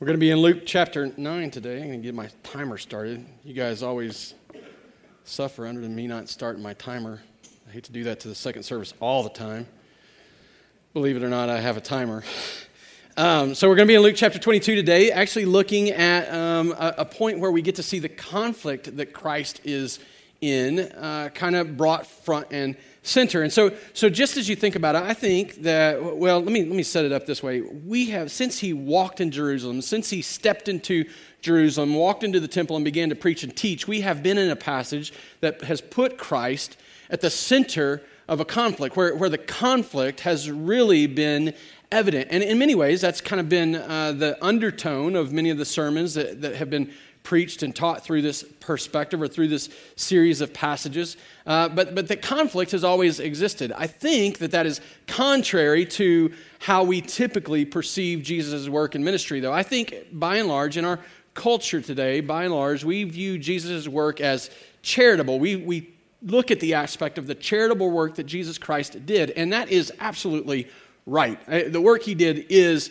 We're going to be in Luke chapter 9 today. I'm going to get my timer started. You guys always suffer under me not starting my timer. I hate to do that to the second service all the time. Believe it or not, I have a timer. So we're going to be in Luke chapter 22 today, actually looking at a point where we get to see the conflict that Christ is in, kind of brought front and center. And so just as you think about it, I think that, well, let me set it up this way. We have, since he walked in Jerusalem, since he stepped into Jerusalem, walked into the temple and began to preach and teach, we have been in a passage that has put Christ at the center of a conflict, where the conflict has really been evident. And in many ways, that's kind of been the undertone of many of the sermons that have been preached and taught through this perspective or through this series of passages, but the conflict has always existed. I think that is contrary to how we typically perceive Jesus' work and ministry, though. I think, by and large, in our culture today, by and large, we view Jesus' work as charitable. We look at the aspect of the charitable work that Jesus Christ did, and that is absolutely right. The work he did is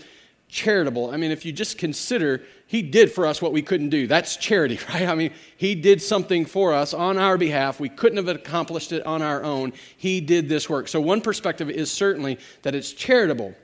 charitable. I mean, if you just consider, he did for us what we couldn't do. That's charity, right? I mean, he did something for us on our behalf. We couldn't have accomplished it on our own. He did this work. So one perspective is certainly that it's charitable.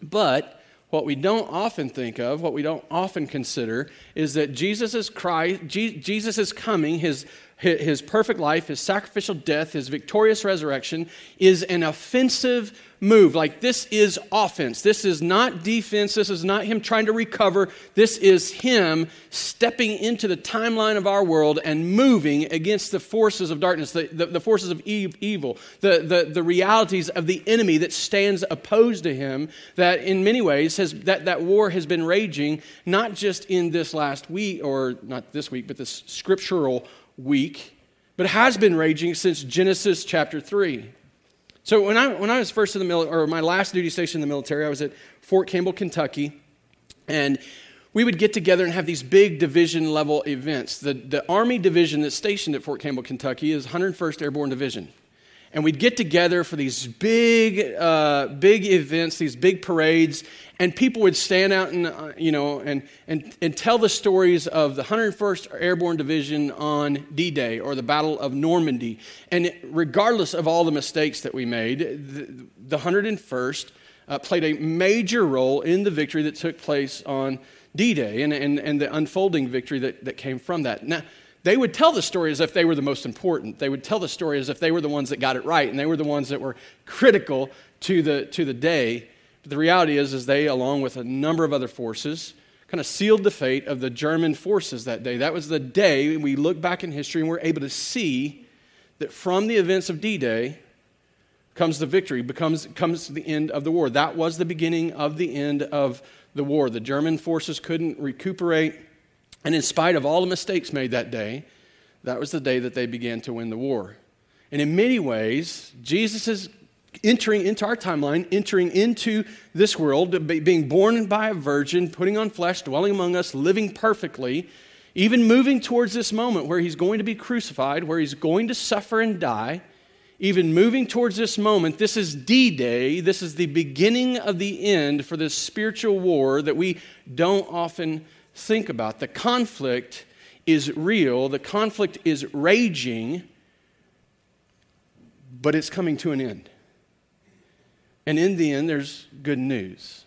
But what we don't often think of, what we don't often consider, is that Jesus' coming, his perfect life, his sacrificial death, his victorious resurrection is an offensive move. Like, this is offense. This is not defense. This is not him trying to recover. This is him stepping into the timeline of our world and moving against the forces of darkness, the forces of evil, the realities of the enemy that stands opposed to him, that in many ways that war has been raging, not just in this last week, or not this week, but this scriptural week, but has been raging since Genesis chapter 3. So when I was first in the military, or my last duty station in the military, I was at Fort Campbell, Kentucky, and we would get together and have these big division level events. The Army division that's stationed at Fort Campbell, Kentucky is 101st Airborne Division. And we'd get together for these big events, these big parades, and people would stand out and and tell the stories of the 101st Airborne Division on D-Day or the Battle of Normandy. And regardless of all the mistakes that we made, the 101st played a major role in the victory that took place on D-Day and the unfolding victory that came from that. Now, they would tell the story as if they were the most important. They would tell the story as if they were the ones that got it right, and they were the ones that were critical to the day. But the reality is they, along with a number of other forces, kind of sealed the fate of the German forces that day. That was the day we look back in history and we're able to see that from the events of D-Day comes the victory, comes the end of the war. That was the beginning of the end of the war. The German forces couldn't recuperate. And in spite of all the mistakes made that day, that was the day that they began to win the war. And in many ways, Jesus is entering into our timeline, entering into this world, being born by a virgin, putting on flesh, dwelling among us, living perfectly, even moving towards this moment where he's going to be crucified, where he's going to suffer and die, even moving towards this moment. This is D-Day. This is the beginning of the end for this spiritual war that we don't often think about. The conflict is real. The conflict is raging, but it's coming to an end. And in the end, there's good news.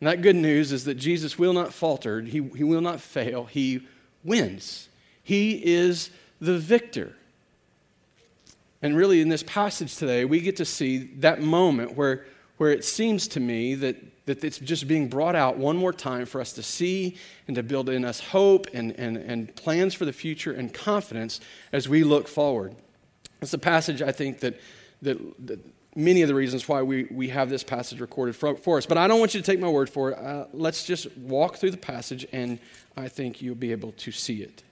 And that good news is that Jesus will not falter. He will not fail. He wins. He is the victor. And really, in this passage today, we get to see that moment where it seems to me that it's just being brought out one more time for us to see and to build in us hope and plans for the future and confidence as we look forward. It's a passage, I think, that many of the reasons why we have this passage recorded for us. But I don't want you to take my word for it. Let's just walk through the passage, and I think you'll be able to see it.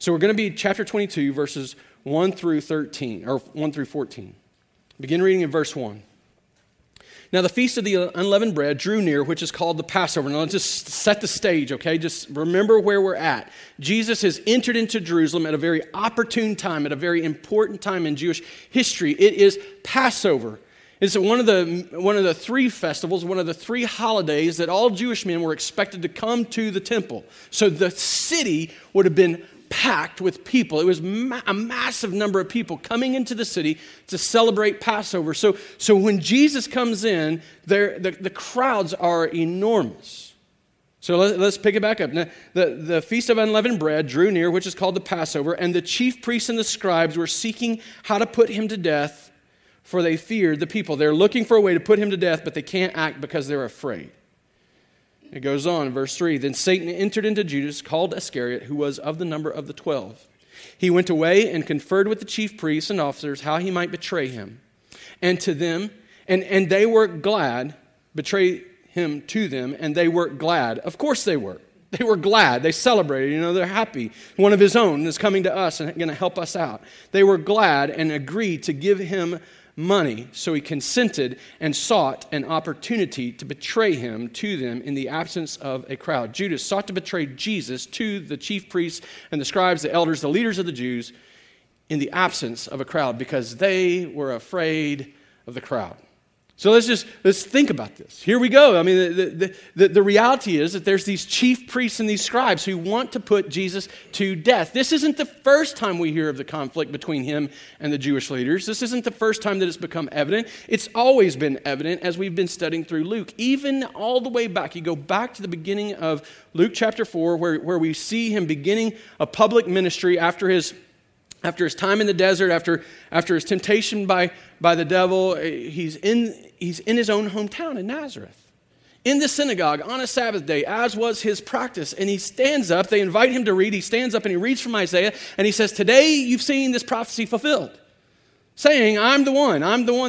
So we're going to be chapter 22, verses 1 through 13, or 1 through 14. Begin reading in verse 1. Now the feast of the unleavened bread drew near, which is called the Passover. Now let's just set the stage, okay? Just remember where we're at. Jesus has entered into Jerusalem at a very opportune time, at a very important time in Jewish history. It is Passover. It's one of the three festivals, one of the three holidays that all Jewish men were expected to come to the temple. So the city would have been packed with people. It was a massive number of people coming into the city to celebrate Passover. So when Jesus comes in, the crowds are enormous. So let's pick it back up. Now, the Feast of Unleavened Bread drew near, which is called the Passover, and the chief priests and the scribes were seeking how to put him to death, for they feared the people. They're looking for a way to put him to death, but they can't act because they're afraid. It goes on, verse 3, "Then Satan entered into Judas, called Iscariot, who was of the number of the 12. He went away and conferred with the chief priests and officers how he might betray him. And to them, and they were glad, betray him to them, and they were glad." Of course they were. They were glad. They celebrated. You know, they're happy. One of his own is coming to us and going to help us out. They were glad and agreed to give him money, so he consented and sought an opportunity to betray him to them in the absence of a crowd. Judas sought to betray Jesus to the chief priests and the scribes, the elders, the leaders of the Jews in the absence of a crowd because they were afraid of the crowd. So let's think about this. Here we go. I mean, the reality is that there's these chief priests and these scribes who want to put Jesus to death. This isn't the first time we hear of the conflict between him and the Jewish leaders. This isn't the first time that it's become evident. It's always been evident as we've been studying through Luke, even all the way back. You go back to the beginning of Luke chapter 4, where we see him beginning a public ministry after his time in the desert, after his temptation by the devil. He's in his own hometown in Nazareth, in the synagogue on a Sabbath day, as was his practice. And he stands up. They invite him to read. He stands up and he reads from Isaiah, and he says, "Today you've seen this prophecy fulfilled, saying, I'm the one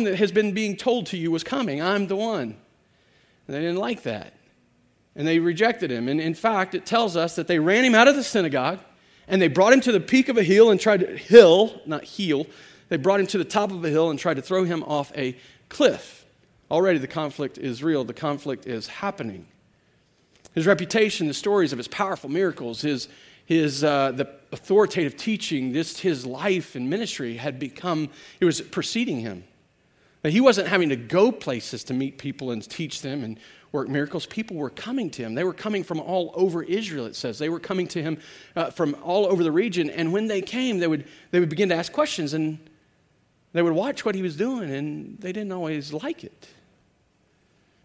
that has been being told to you was coming. I'm the one." And they didn't like that, and they rejected him. And in fact, it tells us that they ran him out of the synagogue, and they brought him to the peak of a hill and tried to They brought him to the top of a hill and tried to throw him off a cliff. Already the conflict is real. The conflict is happening. His reputation, the stories of his powerful miracles, the authoritative teaching, his life and ministry it was preceding him. But he wasn't having to go places to meet people and teach them and work miracles. People were coming to him. They were coming from all over Israel, it says. They were coming to him from all over the region. And when they came, they would begin to ask questions, and they would watch what he was doing, and they didn't always like it.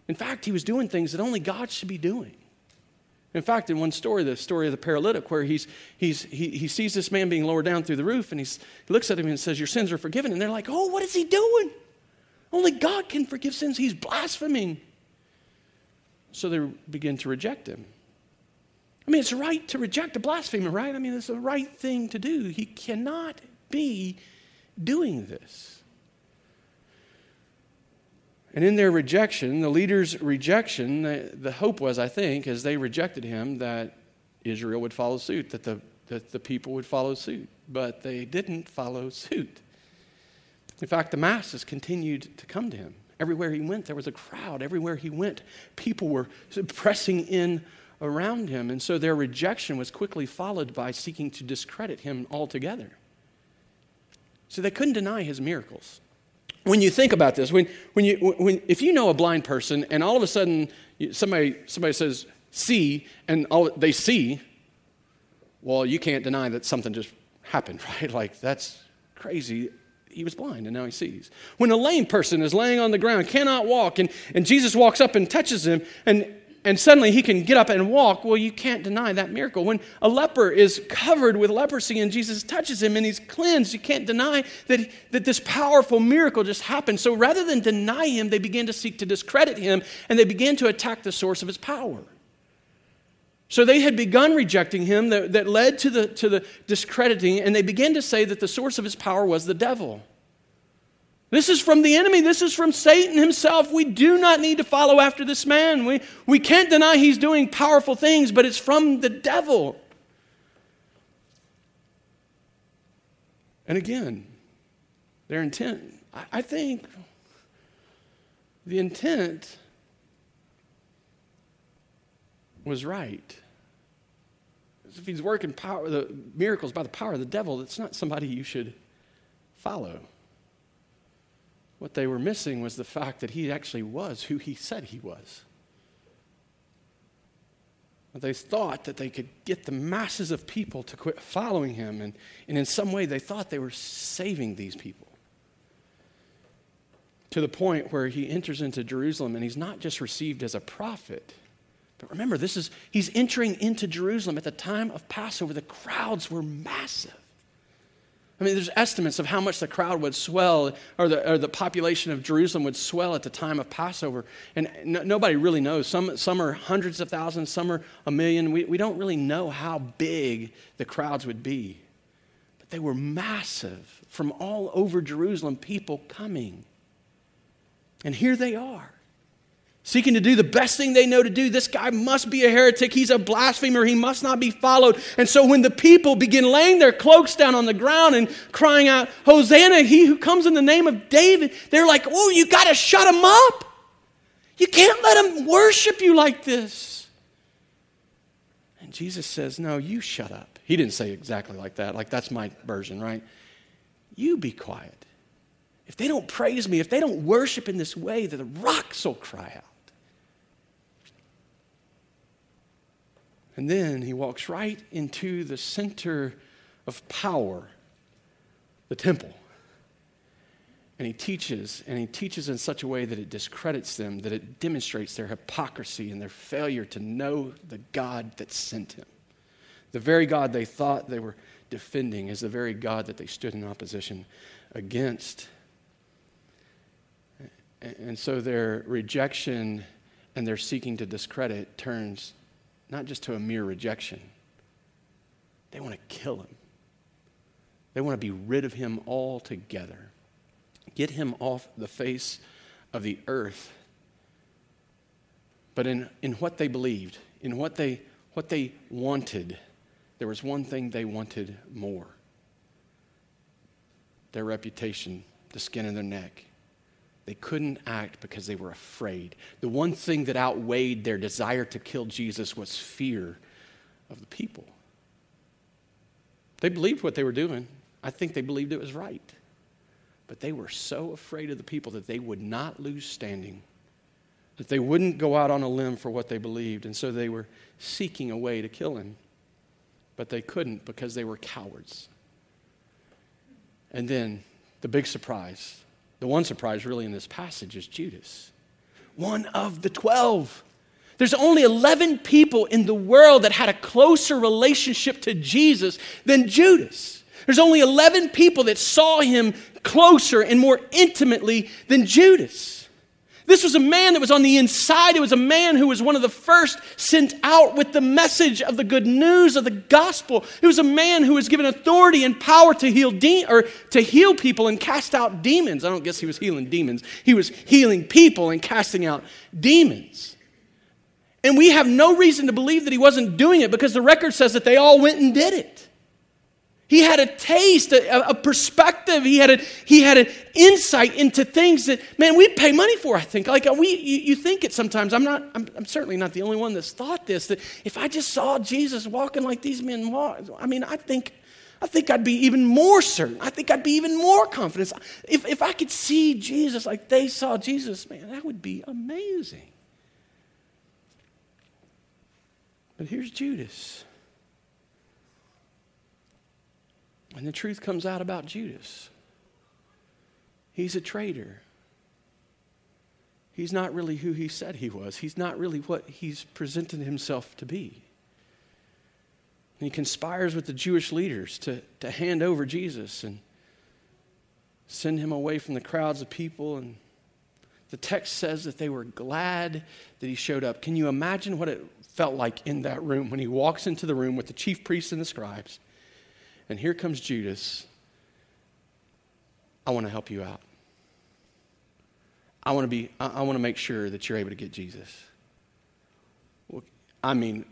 In fact, he was doing things that only God should be doing. In fact, in one story, the story of the paralytic, where he sees this man being lowered down through the roof, and he looks at him and says, "Your sins are forgiven." And they're like, "Oh, what is he doing? Only God can forgive sins. He's blaspheming." So they begin to reject him. I mean, it's right to reject a blasphemer, right? I mean, it's the right thing to do. He cannot be doing this. And in their rejection, the leaders' rejection, the hope was, I think, as they rejected him, that Israel would follow suit, that the people would follow suit. But they didn't follow suit. In fact, the masses continued to come to him. Everywhere he went, there was a crowd. Everywhere he went, people were pressing in around him. And so their rejection was quickly followed by seeking to discredit him altogether. So they couldn't deny his miracles. When you think about this, if you know a blind person and all of a sudden somebody says, "See," and they see, well, you can't deny that something just happened, right? Like, that's crazy. He was blind and now he sees. When a lame person is laying on the ground, cannot walk, and Jesus walks up and touches him, and suddenly he can get up and walk, well, you can't deny that miracle. When a leper is covered with leprosy and Jesus touches him and he's cleansed, you can't deny that this powerful miracle just happened. So rather than deny him, they began to seek to discredit him, and they began to attack the source of his power. So they had begun rejecting him, that led to the discrediting, and they began to say that the source of his power was the devil. This is from the enemy. This is from Satan himself. We do not need to follow after this man. We can't deny he's doing powerful things, but it's from the devil. And again, their intent, I think the intent was right. If he's working the miracles by the power of the devil, that's not somebody you should follow. What they were missing was the fact that he actually was who he said he was. They thought that they could get the masses of people to quit following him, and in some way they thought they were saving these people. To the point where he enters into Jerusalem, and he's not just received as a prophet, but remember, he's entering into Jerusalem at the time of Passover. The crowds were massive. I mean, there's estimates of how much the crowd would swell, or the population of Jerusalem would swell at the time of Passover. And nobody really knows. Some are hundreds of thousands, some are 1 million. We don't really know how big the crowds would be. But they were massive, from all over Jerusalem, people coming. And here they are, seeking to do the best thing they know to do. This guy must be a heretic. He's a blasphemer. He must not be followed. And so when the people begin laying their cloaks down on the ground and crying out, "Hosanna, he who comes in the name of David," they're like, "Oh, you got to shut him up. You can't let him worship you like this." And Jesus says, "No, you shut up." He didn't say exactly like that. Like, that's my version, right? "You be quiet. If they don't praise me, if they don't worship in this way, then the rocks will cry out." And then he walks right into the center of power, the temple. And he teaches in such a way that it discredits them, that it demonstrates their hypocrisy and their failure to know the God that sent him. The very God they thought they were defending is the very God that they stood in opposition against. And so their rejection and their seeking to discredit turns not just to a mere rejection. They want to kill him. They want to be rid of him altogether. Get him off the face of the earth. But in what they believed, in what they wanted, there was one thing they wanted more. Their reputation, the skin in their neck. They couldn't act because they were afraid. The one thing that outweighed their desire to kill Jesus was fear of the people. They believed what they were doing. I think they believed it was right. But they were so afraid of the people that they would not lose standing, that they wouldn't go out on a limb for what they believed. And so they were seeking a way to kill him. But they couldn't because they were cowards. And then the big surprise, the one surprise really in this passage, is Judas, one of the 12. There's only 11 people in the world that had a closer relationship to Jesus than Judas. There's only 11 people that saw him closer and more intimately than Judas. This was a man that was on the inside. It was a man who was one of the first sent out with the message of the good news of the gospel. It was a man who was given authority and power to heal people and cast out demons. I don't guess he was healing demons. He was healing people and casting out demons. And we have no reason to believe that he wasn't doing it, because the record says that they all went and did it. He had a taste, a perspective. He had an insight into things that, man, we pay money for, I think. Like, you think it sometimes. I'm certainly not the only one that's thought this, that if I just saw Jesus walking like these men walk, I mean, I think I'd be even more certain. I think I'd be even more confident. If I could see Jesus like they saw Jesus, man, that would be amazing. But here's Judas. And the truth comes out about Judas. He's a traitor. He's not really who he said he was. He's not really what he's presented himself to be. And he conspires with the Jewish leaders to hand over Jesus and send him away from the crowds of people. And the text says that they were glad that he showed up. Can you imagine what it felt like in that room when he walks into the room with the chief priests and the scribes? And here comes Judas. "I want to help you out. I want to make sure that you're able to get Jesus." Well, I mean,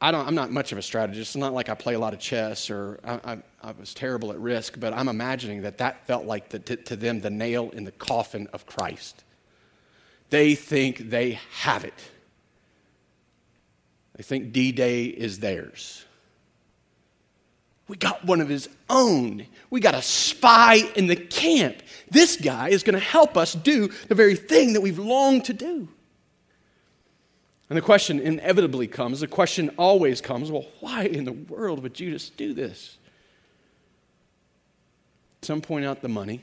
I'm not much of a strategist. It's not like I play a lot of chess, or I was terrible at risk, but I'm imagining that felt like to them the nail in the coffin of Christ. They think they have it. They think D-Day is theirs. We got one of his own. We got a spy in the camp. This guy is going to help us do the very thing that we've longed to do. And the question inevitably comes, the question always comes, well, why in the world would Judas do this? Some point out the money.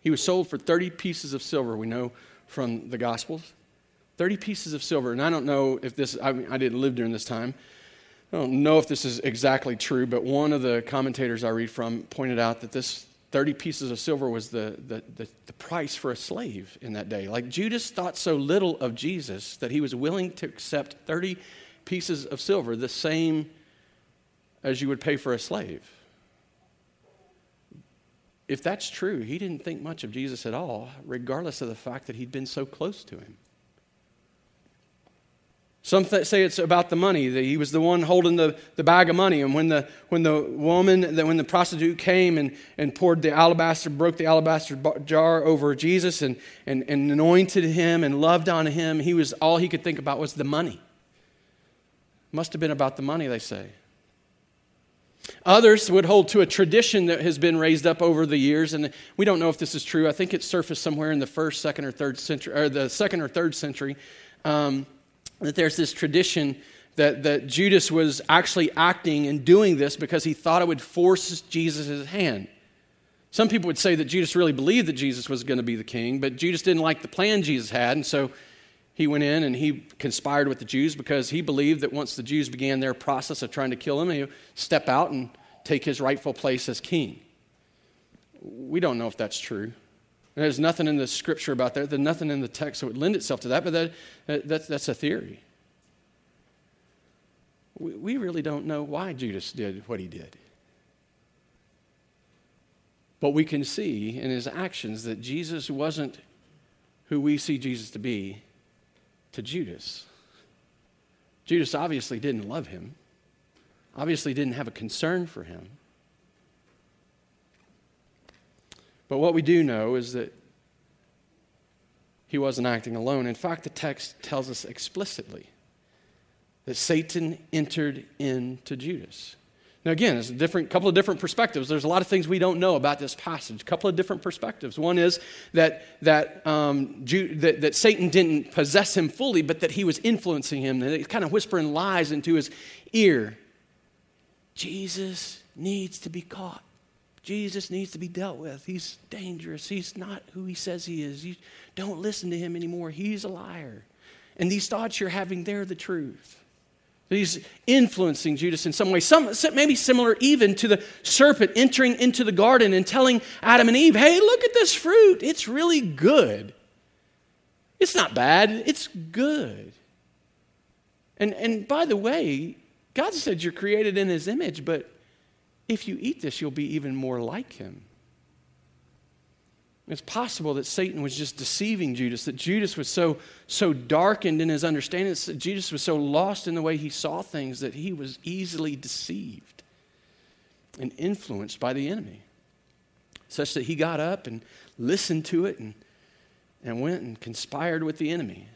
He was sold for 30 pieces of silver, we know from the Gospels. 30 pieces of silver, and I don't know if this, I didn't live during this time. I don't know if this is exactly true, but one of the commentators I read from pointed out that this 30 pieces of silver was the price for a slave in that day. Like Judas thought so little of Jesus that he was willing to accept 30 pieces of silver, the same as you would pay for a slave. If that's true, he didn't think much of Jesus at all, regardless of the fact that he'd been so close to him. Some say it's about the money, that he was the one holding the bag of money. And when the prostitute came and poured the alabaster, broke the alabaster jar over Jesus and anointed him and loved on him, he was all he could think about was the money. Must have been about the money, they say. Others would hold to a tradition that has been raised up over the years, and we don't know if this is true. I think it surfaced somewhere in the second or third century. That there's this tradition that Judas was actually acting and doing this because he thought it would force Jesus' hand. Some people would say that Judas really believed that Jesus was going to be the king, but Judas didn't like the plan Jesus had, and so he went in and he conspired with the Jews because he believed that once the Jews began their process of trying to kill him, he would step out and take his rightful place as king. We don't know if that's true. There's nothing in the scripture about that. There's nothing in the text that would lend itself to that, but that's a theory. We really don't know why Judas did what he did. But we can see in his actions that Jesus wasn't who we see Jesus to be to Judas. Judas obviously didn't love him, obviously didn't have a concern for him. But what we do know is that he wasn't acting alone. In fact, the text tells us explicitly that Satan entered into Judas. Now again, there's a couple of different perspectives. There's a lot of things we don't know about this passage. A couple of different perspectives. One is that Satan didn't possess him fully, but that he was influencing him. That he's kind of whispering lies into his ear. Jesus needs to be caught. Jesus needs to be dealt with. He's dangerous. He's not who he says he is. You don't listen to him anymore. He's a liar. And these thoughts you're having, they're the truth. He's influencing Judas in some way. Maybe similar even to the serpent entering into the garden and telling Adam and Eve, hey, look at this fruit. It's really good. It's not bad. It's good. And by the way, God said you're created in his image, but if you eat this, you'll be even more like him. It's possible that Satan was just deceiving Judas, that Judas was so darkened in his understanding, that Judas was so lost in the way he saw things that he was easily deceived and influenced by the enemy, such that he got up and listened to it and went and conspired with the enemy.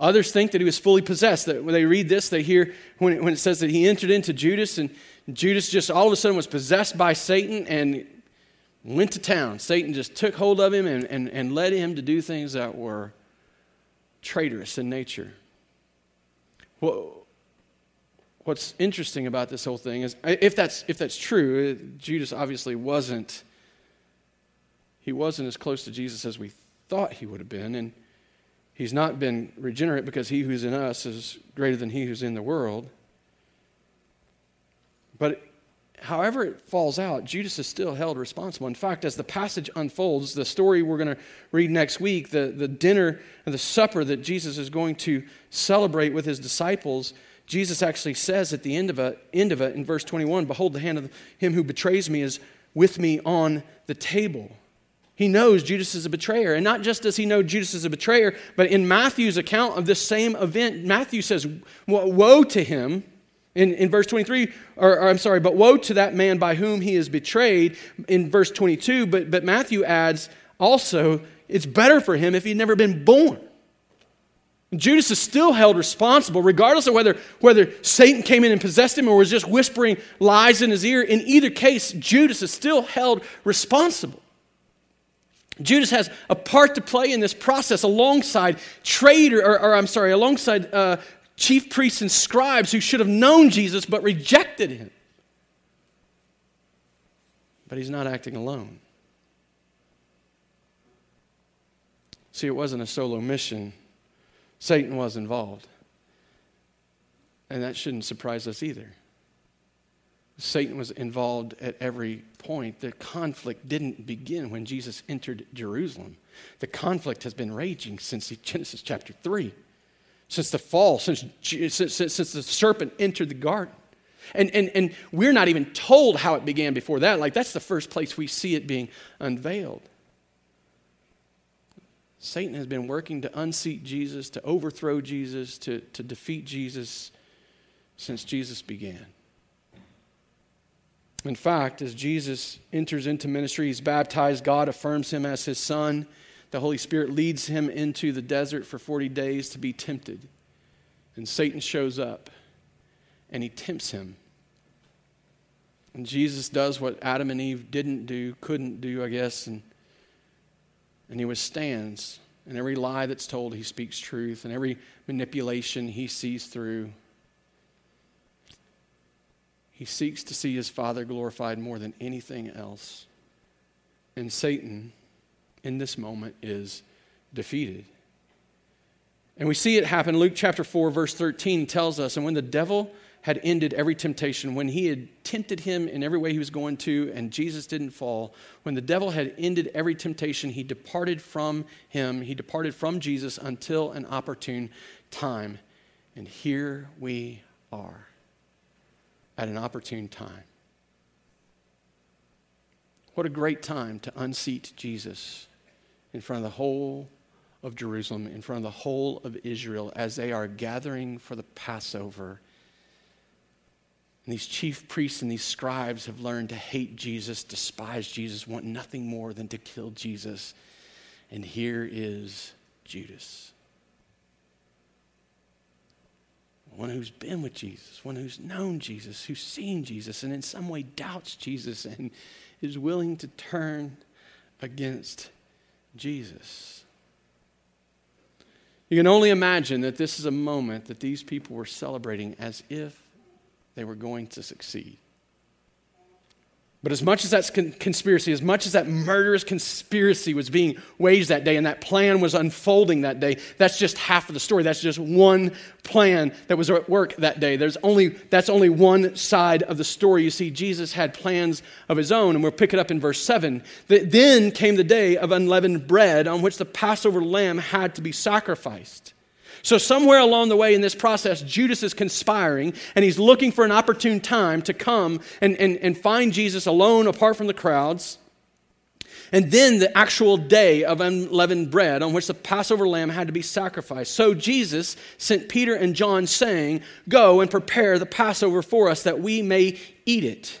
Others think that he was fully possessed, that when they read this, they hear when it says that he entered into Judas, and Judas just all of a sudden was possessed by Satan and went to town. Satan just took hold of him and led him to do things that were traitorous in nature. Well, what's interesting about this whole thing is, if that's true, Judas obviously wasn't as close to Jesus as we thought he would have been, and he's not been regenerate because he who's in us is greater than he who's in the world. But however it falls out, Judas is still held responsible. In fact, as the passage unfolds, the story we're going to read next week, the dinner and the supper that Jesus is going to celebrate with his disciples, Jesus actually says at the end of it in verse 21, behold, the hand of him who betrays me is with me on the table. He knows Judas is a betrayer. And not just does he know Judas is a betrayer, but in Matthew's account of this same event, Matthew says, woe to him, in verse 23, but woe to that man by whom he is betrayed, in verse 22, but Matthew adds also, it's better for him if he'd never been born. And Judas is still held responsible, regardless of whether Satan came in and possessed him or was just whispering lies in his ear. In either case, Judas is still held responsible. Judas has a part to play in this process alongside chief priests and scribes who should have known Jesus but rejected him. But he's not acting alone. See, it wasn't a solo mission. Satan was involved. And that shouldn't surprise us either. Satan was involved at every point. The conflict didn't begin when Jesus entered Jerusalem. The conflict has been raging since Genesis chapter 3, since the fall, since the serpent entered the garden. And we're not even told how it began before that. Like, that's the first place we see it being unveiled. Satan has been working to unseat Jesus, to overthrow Jesus, to defeat Jesus since Jesus began. In fact, as Jesus enters into ministry, he's baptized, God affirms him as his son. The Holy Spirit leads him into the desert for 40 days to be tempted. And Satan shows up, and he tempts him. And Jesus does what Adam and Eve couldn't do, I guess, and he withstands. And every lie that's told, he speaks truth. And every manipulation, he sees through. He seeks to see his Father glorified more than anything else. And Satan, in this moment, is defeated. And we see it happen. Luke chapter 4, verse 13 tells us, and when the devil had ended every temptation, when he had tempted him in every way he was going to, and Jesus didn't fall, when the devil had ended every temptation, he departed from him. He departed from Jesus until an opportune time. And here we are at an opportune time. What a great time to unseat Jesus in front of the whole of Jerusalem, in front of the whole of Israel, as they are gathering for the Passover. And these chief priests and these scribes have learned to hate Jesus, despise Jesus, want nothing more than to kill Jesus. And here is Judas. One who's been with Jesus, one who's known Jesus, who's seen Jesus, and in some way doubts Jesus and is willing to turn against Jesus. You can only imagine that this is a moment that these people were celebrating as if they were going to succeed. But as much as that conspiracy, as much as that murderous conspiracy was being waged that day and that plan was unfolding that day, that's just half of the story. That's just one plan that was at work that day. That's only one side of the story. You see, Jesus had plans of his own, and we'll pick it up in verse 7. Then came the day of unleavened bread on which the Passover lamb had to be sacrificed. So somewhere along the way in this process, Judas is conspiring, and he's looking for an opportune time to come and find Jesus alone, apart from the crowds. And then the actual day of unleavened bread on which the Passover lamb had to be sacrificed. So Jesus sent Peter and John saying, "Go and prepare the Passover for us that we may eat it."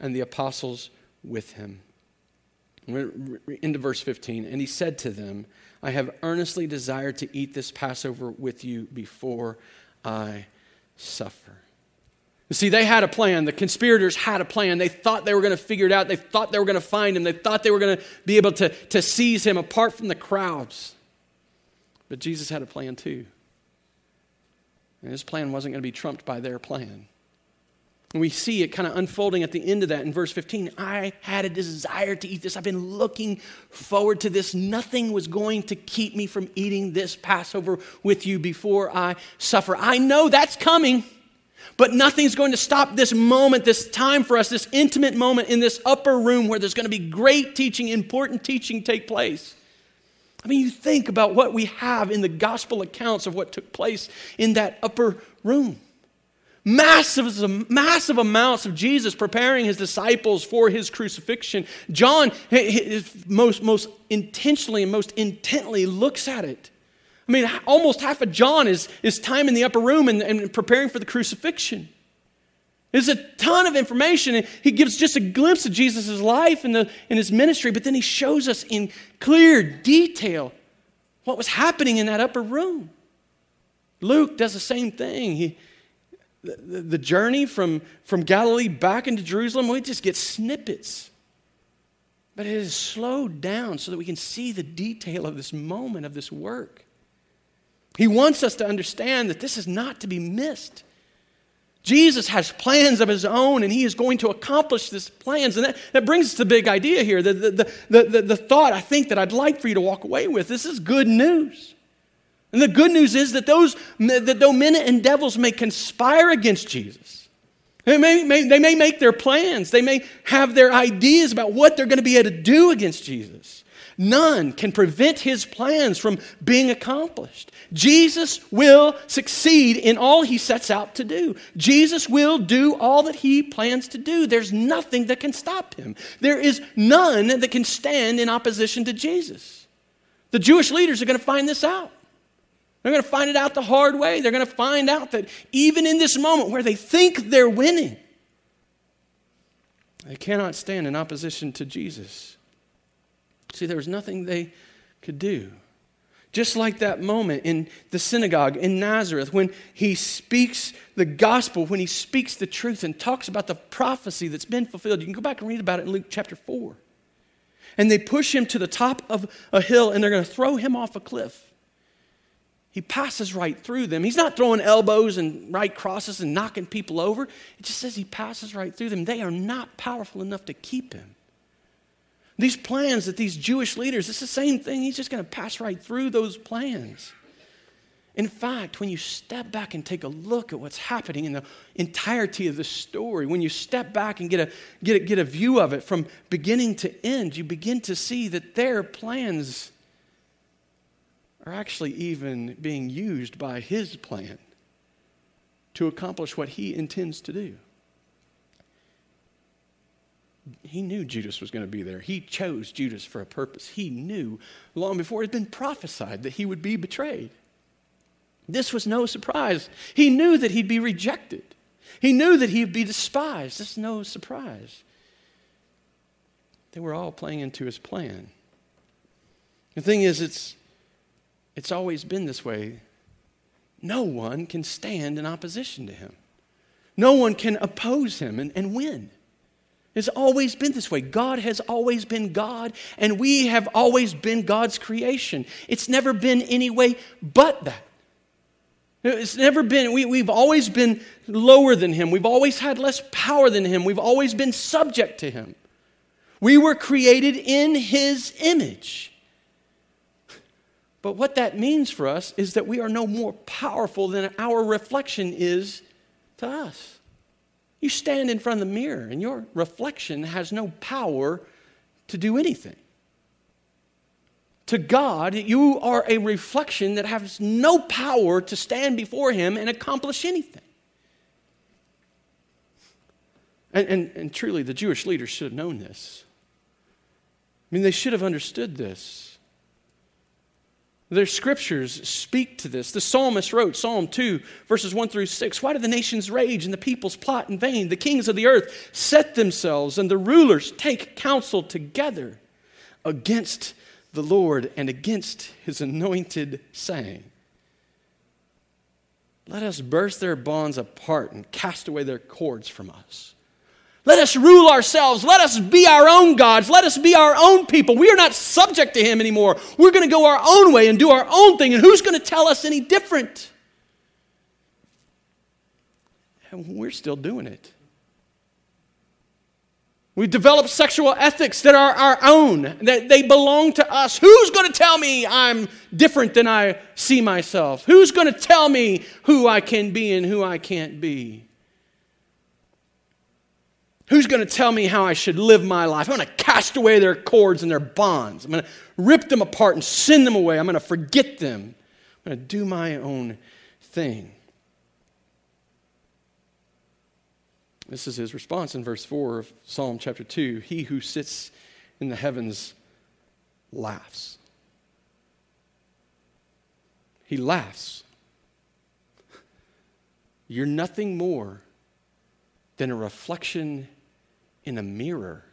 and the apostles with him. Into verse 15. And he said to them, "I have earnestly desired to eat this Passover with you before I suffer." You see, they had a plan. The conspirators had a plan. They thought they were going to figure it out. They thought they were going to find him. They thought they were going to be able to seize him apart from the crowds. But Jesus had a plan too. And his plan wasn't going to be trumped by their plan. And we see it kind of unfolding at the end of that in verse 15. "I had a desire to eat this. I've been looking forward to this. Nothing was going to keep me from eating this Passover with you before I suffer. I know that's coming, but nothing's going to stop this moment, this time for us, this intimate moment in this upper room where there's going to be great teaching, important teaching take place. I mean, you think about what we have in the gospel accounts of what took place in that upper room. Massive amounts of Jesus preparing his disciples for his crucifixion. John most intentionally and most intently looks at it. I mean, almost half of John is time in the upper room and preparing for the crucifixion. There's a ton of information, and he gives just a glimpse of Jesus' life and his ministry, but then he shows us in clear detail what was happening in that upper room. Luke does the same thing. The journey from Galilee back into Jerusalem, we just get snippets. But it is slowed down so that we can see the detail of this moment, of this work. He wants us to understand that this is not to be missed. Jesus has plans of his own, and he is going to accomplish these plans. And that brings us to the big idea here, the thought, I think, that I'd like for you to walk away with. This is good news. And the good news is that though men and devils may conspire against Jesus, they may make their plans. They may have their ideas about what they're going to be able to do against Jesus. None can prevent his plans from being accomplished. Jesus will succeed in all he sets out to do. Jesus will do all that he plans to do. There's nothing that can stop him. There is none that can stand in opposition to Jesus. The Jewish leaders are going to find this out. They're going to find it out the hard way. They're going to find out that even in this moment where they think they're winning, they cannot stand in opposition to Jesus. See, there was nothing they could do. Just like that moment in the synagogue in Nazareth when he speaks the gospel, when he speaks the truth and talks about the prophecy that's been fulfilled. You can go back and read about it in Luke chapter 4. And they push him to the top of a hill and they're going to throw him off a cliff. He passes right through them. He's not throwing elbows and right crosses and knocking people over. It just says he passes right through them. They are not powerful enough to keep him. These plans that these Jewish leaders, it's the same thing. He's just going to pass right through those plans. In fact, when you step back and take a look at what's happening in the entirety of the story, when you step back and get a view of it from beginning to end, you begin to see that their plans are actually even being used by his plan to accomplish what he intends to do. He knew Judas was going to be there. He chose Judas for a purpose. He knew long before it had been prophesied that he would be betrayed. This was no surprise. He knew that he'd be rejected. He knew that he'd be despised. This is no surprise. They were all playing into his plan. The thing is, it's always been this way. No one can stand in opposition to him. No one can oppose him and win. It's always been this way. God has always been God, and we have always been God's creation. It's never been any way but that. It's never been, we've always been lower than him. We've always had less power than him. We've always been subject to him. We were created in his image. But what that means for us is that we are no more powerful than our reflection is to us. You stand in front of the mirror and your reflection has no power to do anything. To God, you are a reflection that has no power to stand before him and accomplish anything. And truly, the Jewish leaders should have known this. I mean, they should have understood this. Their scriptures speak to this. The psalmist wrote, Psalm 2, verses 1 through 6, "Why do the nations rage and the peoples plot in vain? The kings of the earth set themselves and the rulers take counsel together against the Lord and against his anointed, saying, let us burst their bonds apart and cast away their cords from us. Let us rule ourselves. Let us be our own gods. Let us be our own people. We are not subject to him anymore. We're going to go our own way and do our own thing. And who's going to tell us any different?" And we're still doing it. We develop sexual ethics that are our own, that they belong to us. Who's going to tell me I'm different than I see myself? Who's going to tell me who I can be and who I can't be? Who's going to tell me how I should live my life? I'm going to cast away their cords and their bonds. I'm going to rip them apart and send them away. I'm going to forget them. I'm going to do my own thing. This is his response in verse 4 of Psalm chapter 2. He who sits in the heavens laughs. He laughs. You're nothing more than a reflection in a mirror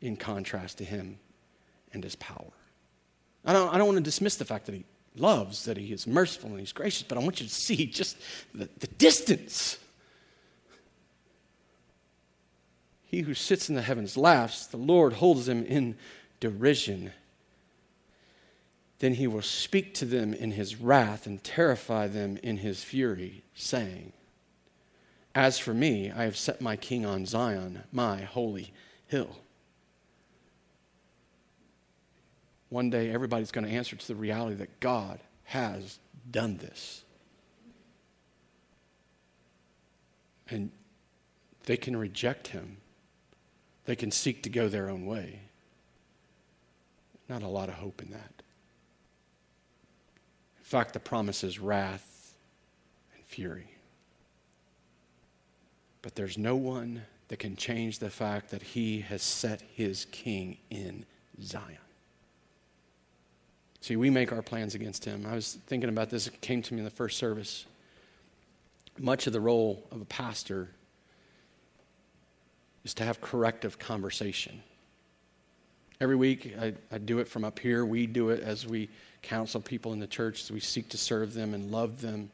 in contrast to him and his power. I don't want to dismiss the fact that he loves, that he is merciful and he's gracious, but I want you to see just the distance. He who sits in the heavens laughs, the Lord holds him in derision. Then he will speak to them in his wrath and terrify them in his fury, saying, as for me, I have set my king on Zion, my holy hill. One day, everybody's going to answer to the reality that God has done this. And they can reject him. They can seek to go their own way. Not a lot of hope in that. In fact, the promise is wrath and fury. But there's no one that can change the fact that he has set his king in Zion. See, we make our plans against him. I was thinking about this. It came to me in the first service. Much of the role of a pastor is to have corrective conversation. Every week, I do it from up here. We do it as we counsel people in the church, as we seek to serve them and love them.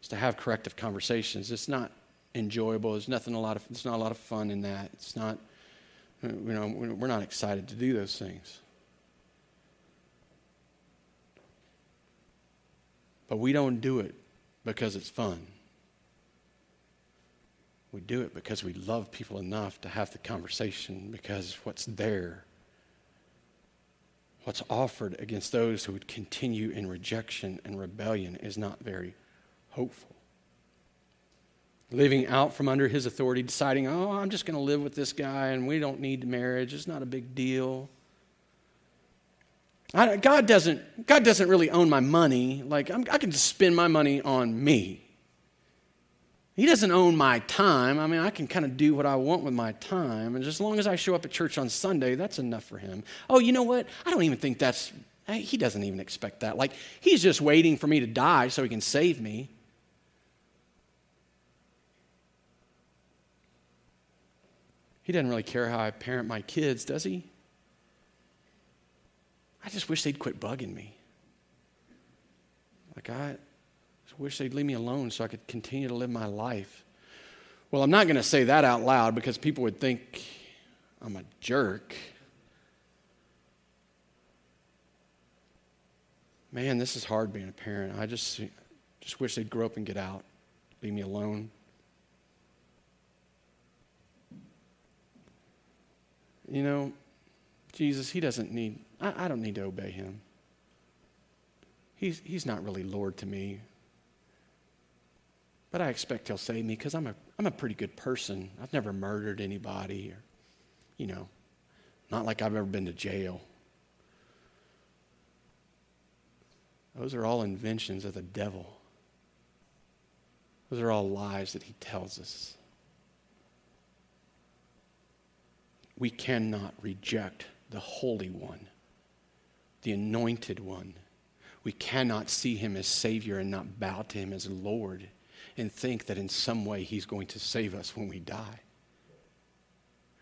It's to have corrective conversations. It's not enjoyable. There's not a lot of fun in that. It's not, we're not excited to do those things. But we don't do it because it's fun. We do it because we love people enough to have the conversation, because what's there, what's offered against those who would continue in rejection and rebellion is not very hopeful. Living out from under his authority, deciding, oh, I'm just going to live with this guy and we don't need marriage. It's not a big deal. God doesn't really own my money. Like, I can just spend my money on me. He doesn't own my time. I mean, I can kind of do what I want with my time. And as long as I show up at church on Sunday, that's enough for him. Oh, you know what? I don't even think he doesn't even expect that. Like, he's just waiting for me to die so he can save me. He doesn't really care how I parent my kids, does he? I just wish they'd quit bugging me. Like, I just wish they'd leave me alone so I could continue to live my life. Well, I'm not going to say that out loud because people would think I'm a jerk. Man, this is hard being a parent. I just wish they'd grow up and get out, leave me alone. You know, Jesus, he doesn't need, I don't need to obey him. He's not really Lord to me. But I expect he'll save me because I'm a pretty good person. I've never murdered anybody or, not like I've ever been to jail. Those are all inventions of the devil. Those are all lies that he tells us. We cannot reject the Holy One, the Anointed One. We cannot see him as Savior and not bow to him as Lord and think that in some way he's going to save us when we die.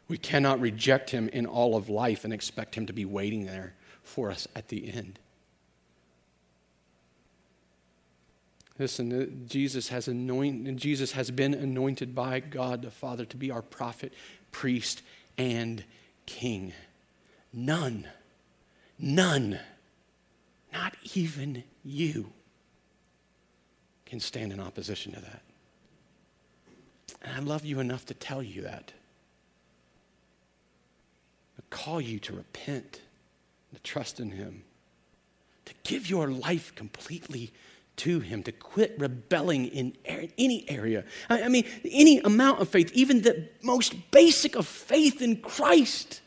We cannot reject him in all of life and expect him to be waiting there for us at the end. Listen, Jesus has been anointed by God the Father to be our prophet, priest, and king. None, not even you, can stand in opposition to that. And I love you enough to tell you that. To call you to repent, to trust in him, to give your life completely to him, to quit rebelling in any area. I mean, any amount of faith, even the most basic of faith in Christ,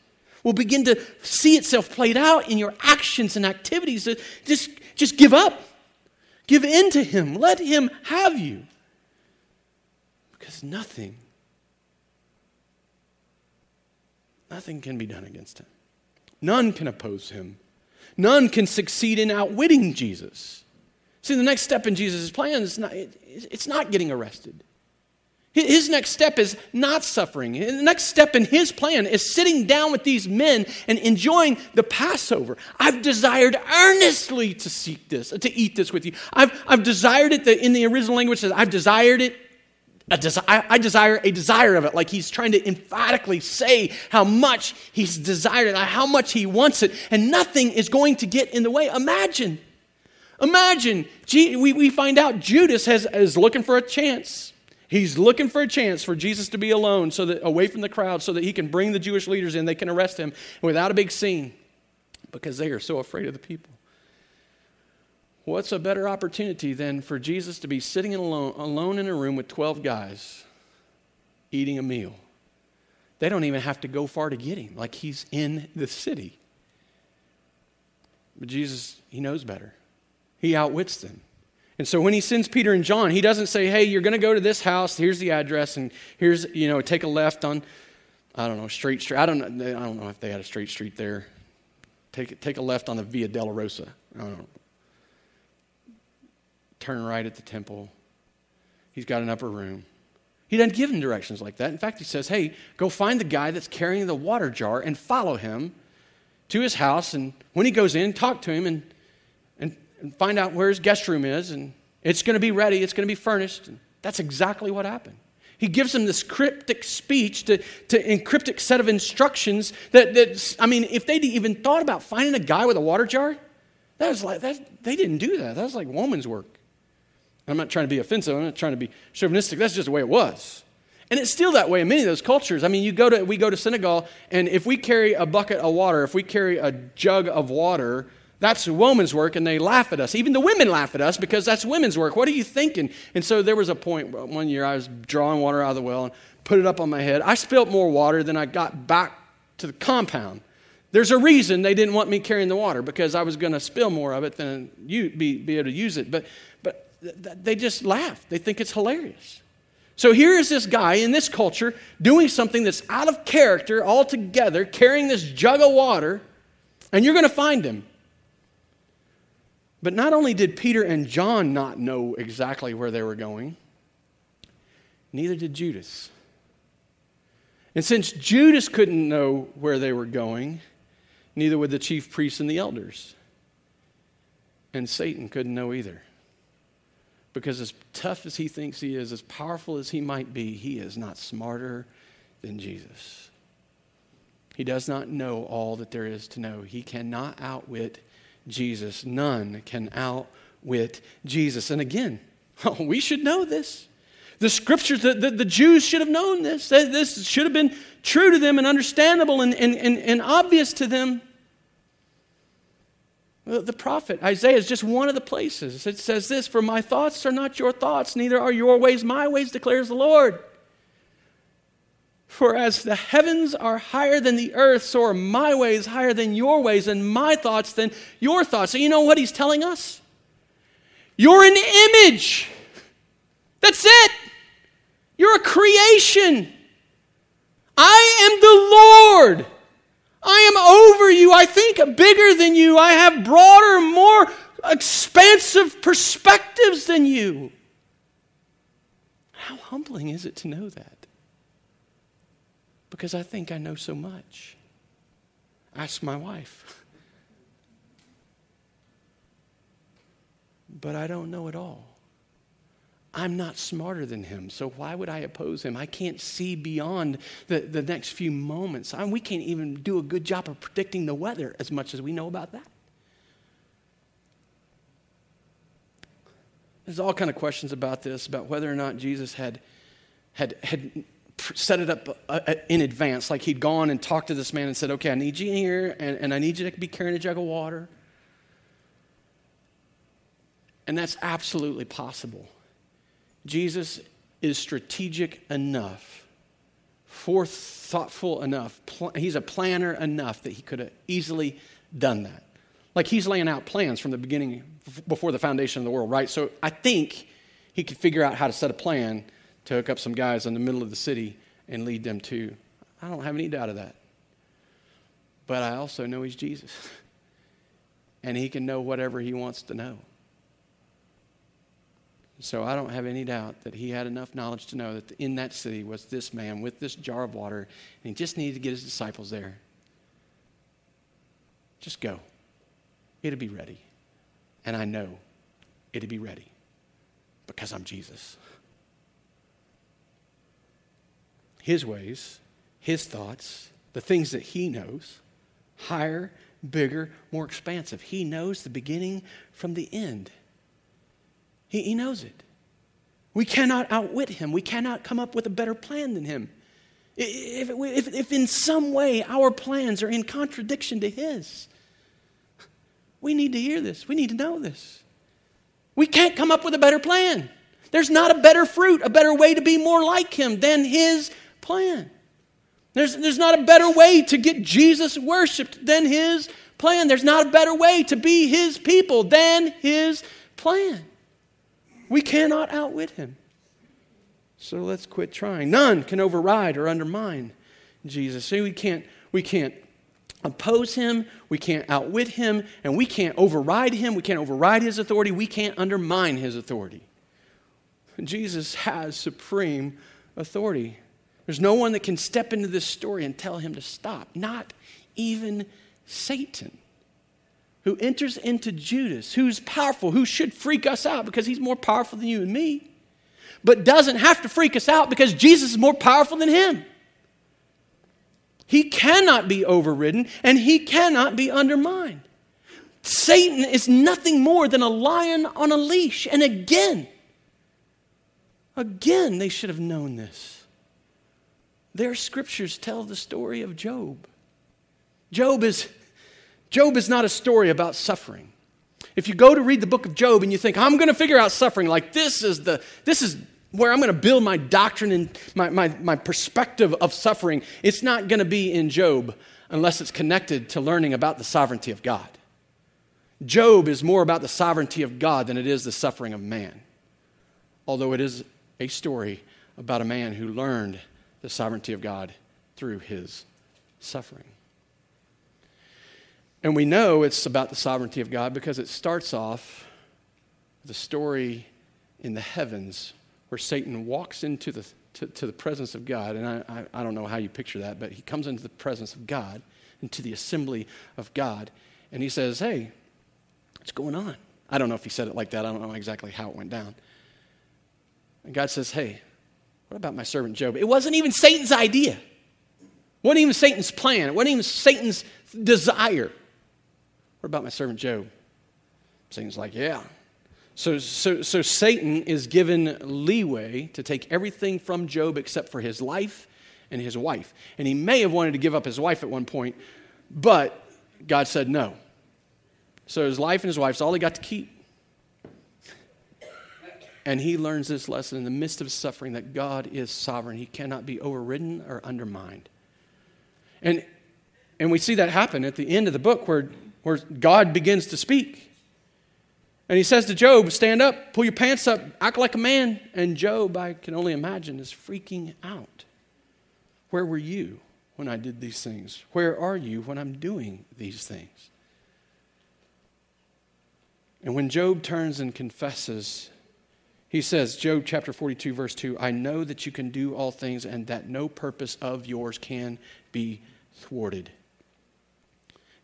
will begin to see itself played out in your actions and activities. Just give up. Give in to him. Let him have you. Because nothing can be done against him. None can oppose him. None can succeed in outwitting Jesus. See, the next step in Jesus' plan is not getting arrested. His next step is not suffering. The next step in his plan is sitting down with these men and enjoying the Passover. I've desired earnestly to seek this, to eat this with you. I've desired it, in the original language says, I've desired it. I desire a desire of it. Like he's trying to emphatically say how much he's desired it, how much he wants it. And nothing is going to get in the way. Imagine, we find out Judas is looking for a chance. He's looking for a chance for Jesus to be alone, so that away from the crowd, so that he can bring the Jewish leaders in. They can arrest him without a big scene because they are so afraid of the people. What's a better opportunity than for Jesus to be sitting alone in a room with 12 guys eating a meal? They don't even have to go far to get him. Like, he's in the city. But Jesus, he knows better. He outwits them. And so when he sends Peter and John, he doesn't say, hey, you're going to go to this house, here's the address, and here's, take a left on, Straight Street. I don't know if they had a straight street there. Take a left on the Via Della Rosa. I don't know. Turn right at the temple. He's got an upper room. He doesn't give him directions like that. In fact, he says, hey, go find the guy that's carrying the water jar and follow him to his house. And when he goes in, talk to him and find out where his guest room is, and it's going to be ready, it's going to be furnished. And that's exactly what happened. He gives them this cryptic speech, to cryptic set of instructions that if they'd even thought about finding a guy with a water jar, they didn't do that. That was like woman's work. And I'm not trying to be offensive. I'm not trying to be chauvinistic. That's just the way it was. And it's still that way in many of those cultures. I mean, we go to Senegal, and if we carry a bucket of water, if we carry a jug of water, that's woman's work, and they laugh at us. Even the women laugh at us because that's women's work. What are you thinking? And so there was a point one year I was drawing water out of the well and put it up on my head. I spilt more water than I got back to the compound. There's a reason they didn't want me carrying the water, because I was going to spill more of it than you be able to use it. But they just laugh. They think it's hilarious. So here is this guy in this culture doing something that's out of character altogether, carrying this jug of water, and you're going to find him. But not only did Peter and John not know exactly where they were going, neither did Judas. And since Judas couldn't know where they were going, neither would the chief priests and the elders. And Satan couldn't know either. Because as tough as he thinks he is, as powerful as he might be, he is not smarter than Jesus. He does not know all that there is to know. He cannot outwit Jesus. None can outwit Jesus. And again, we should know this. The scriptures, the Jews should have known this. This should have been true to them and understandable and obvious to them. The prophet Isaiah is just one of the places. It says this, "For my thoughts are not your thoughts, neither are your ways my ways, declares the Lord. For as the heavens are higher than the earth, so are my ways higher than your ways, and my thoughts than your thoughts." So you know what he's telling us? You're an image. That's it. You're a creation. I am the Lord. I am over you. I think bigger than you. I have broader, more expansive perspectives than you. How humbling is it to know that? Because I think I know so much. Ask my wife. But I don't know it all. I'm not smarter than him, so why would I oppose him? I can't see beyond the next few moments. We can't even do a good job of predicting the weather as much as we know about that. There's all kind of questions about this, about whether or not Jesus had set it up in advance, like he'd gone and talked to this man and said, okay, I need you in here, and I need you to be carrying a jug of water. And that's absolutely possible. Jesus is strategic enough, forethoughtful enough, he's a planner enough that he could have easily done that. Like he's laying out plans from the beginning, before the foundation of the world, right? So I think he could figure out how to set a plan to hook up some guys in the middle of the city and lead them to. I don't have any doubt of that. But I also know he's Jesus. And he can know whatever he wants to know. So I don't have any doubt that he had enough knowledge to know that in that city was this man with this jar of water, and he just needed to get his disciples there. Just go. It'll be ready. And I know it'll be ready because I'm Jesus. His ways, his thoughts, the things that he knows, higher, bigger, more expansive. He knows the beginning from the end. He knows it. We cannot outwit him. We cannot come up with a better plan than him. If in some way our plans are in contradiction to his, we need to hear this. We need to know this. We can't come up with a better plan. There's not a better fruit, a better way to be more like him than his plan. There's not a better way to get Jesus worshiped than his plan. There's not a better way to be his people than his plan. We cannot outwit him. So let's quit trying. None can override or undermine Jesus. See, we can't oppose him, we can't outwit him, and we can't override him, we can't override his authority, we can't undermine his authority. Jesus has supreme authority. There's no one that can step into this story and tell him to stop, not even Satan, who enters into Judas, who's powerful, who should freak us out because he's more powerful than you and me, but doesn't have to freak us out because Jesus is more powerful than him. He cannot be overridden and he cannot be undermined. Satan is nothing more than a lion on a leash. And again, they should have known this. Their scriptures tell the story of Job. Job is not a story about suffering. If you go to read the book of Job and you think, I'm going to figure out suffering, like this is where I'm going to build my doctrine and my perspective of suffering, it's not going to be in Job unless it's connected to learning about the sovereignty of God. Job is more about the sovereignty of God than it is the suffering of man, although it is a story about a man who learned the sovereignty of God through his suffering. And we know it's about the sovereignty of God because it starts off the story in the heavens where Satan walks into to the presence of God. And I don't know how you picture that, but he comes into the presence of God, into the assembly of God, and he says, hey, what's going on? I don't know if he said it like that. I don't know exactly how it went down. And God says, hey, what about my servant Job? It wasn't even Satan's idea. It wasn't even Satan's plan. It wasn't even Satan's desire. What about my servant Job? Satan's like, yeah. So Satan is given leeway to take everything from Job except for his life and his wife. And he may have wanted to give up his wife at one point, but God said no. So his life and his wife's all he got to keep. And he learns this lesson in the midst of suffering that God is sovereign. He cannot be overridden or undermined. And we see that happen at the end of the book where God begins to speak. And he says to Job, stand up, pull your pants up, act like a man. And Job, I can only imagine, is freaking out. Where were you when I did these things? Where are you when I'm doing these things? And when Job turns and confesses, he says, Job chapter 42, verse 2, I know that you can do all things and that no purpose of yours can be thwarted.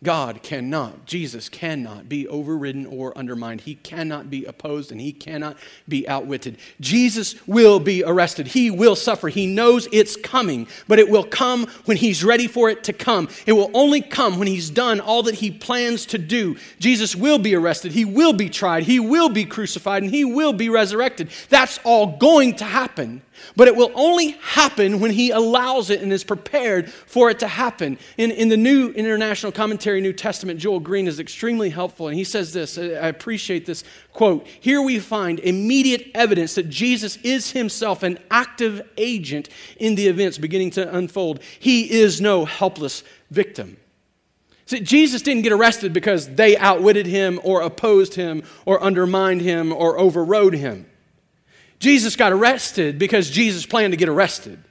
God cannot, Jesus cannot be overridden or undermined. He cannot be opposed and he cannot be outwitted. Jesus will be arrested. He will suffer. He knows it's coming, but it will come when he's ready for it to come. It will only come when he's done all that he plans to do. Jesus will be arrested. He will be tried. He will be crucified and he will be resurrected. That's all going to happen. But it will only happen when he allows it and is prepared for it to happen. In the New International Commentary, New Testament, Joel Green is extremely helpful. And he says this, I appreciate this quote. Here we find immediate evidence that Jesus is himself an active agent in the events beginning to unfold. He is no helpless victim. See, Jesus didn't get arrested because they outwitted him or opposed him or undermined him or overrode him. Jesus got arrested because Jesus planned to get arrested.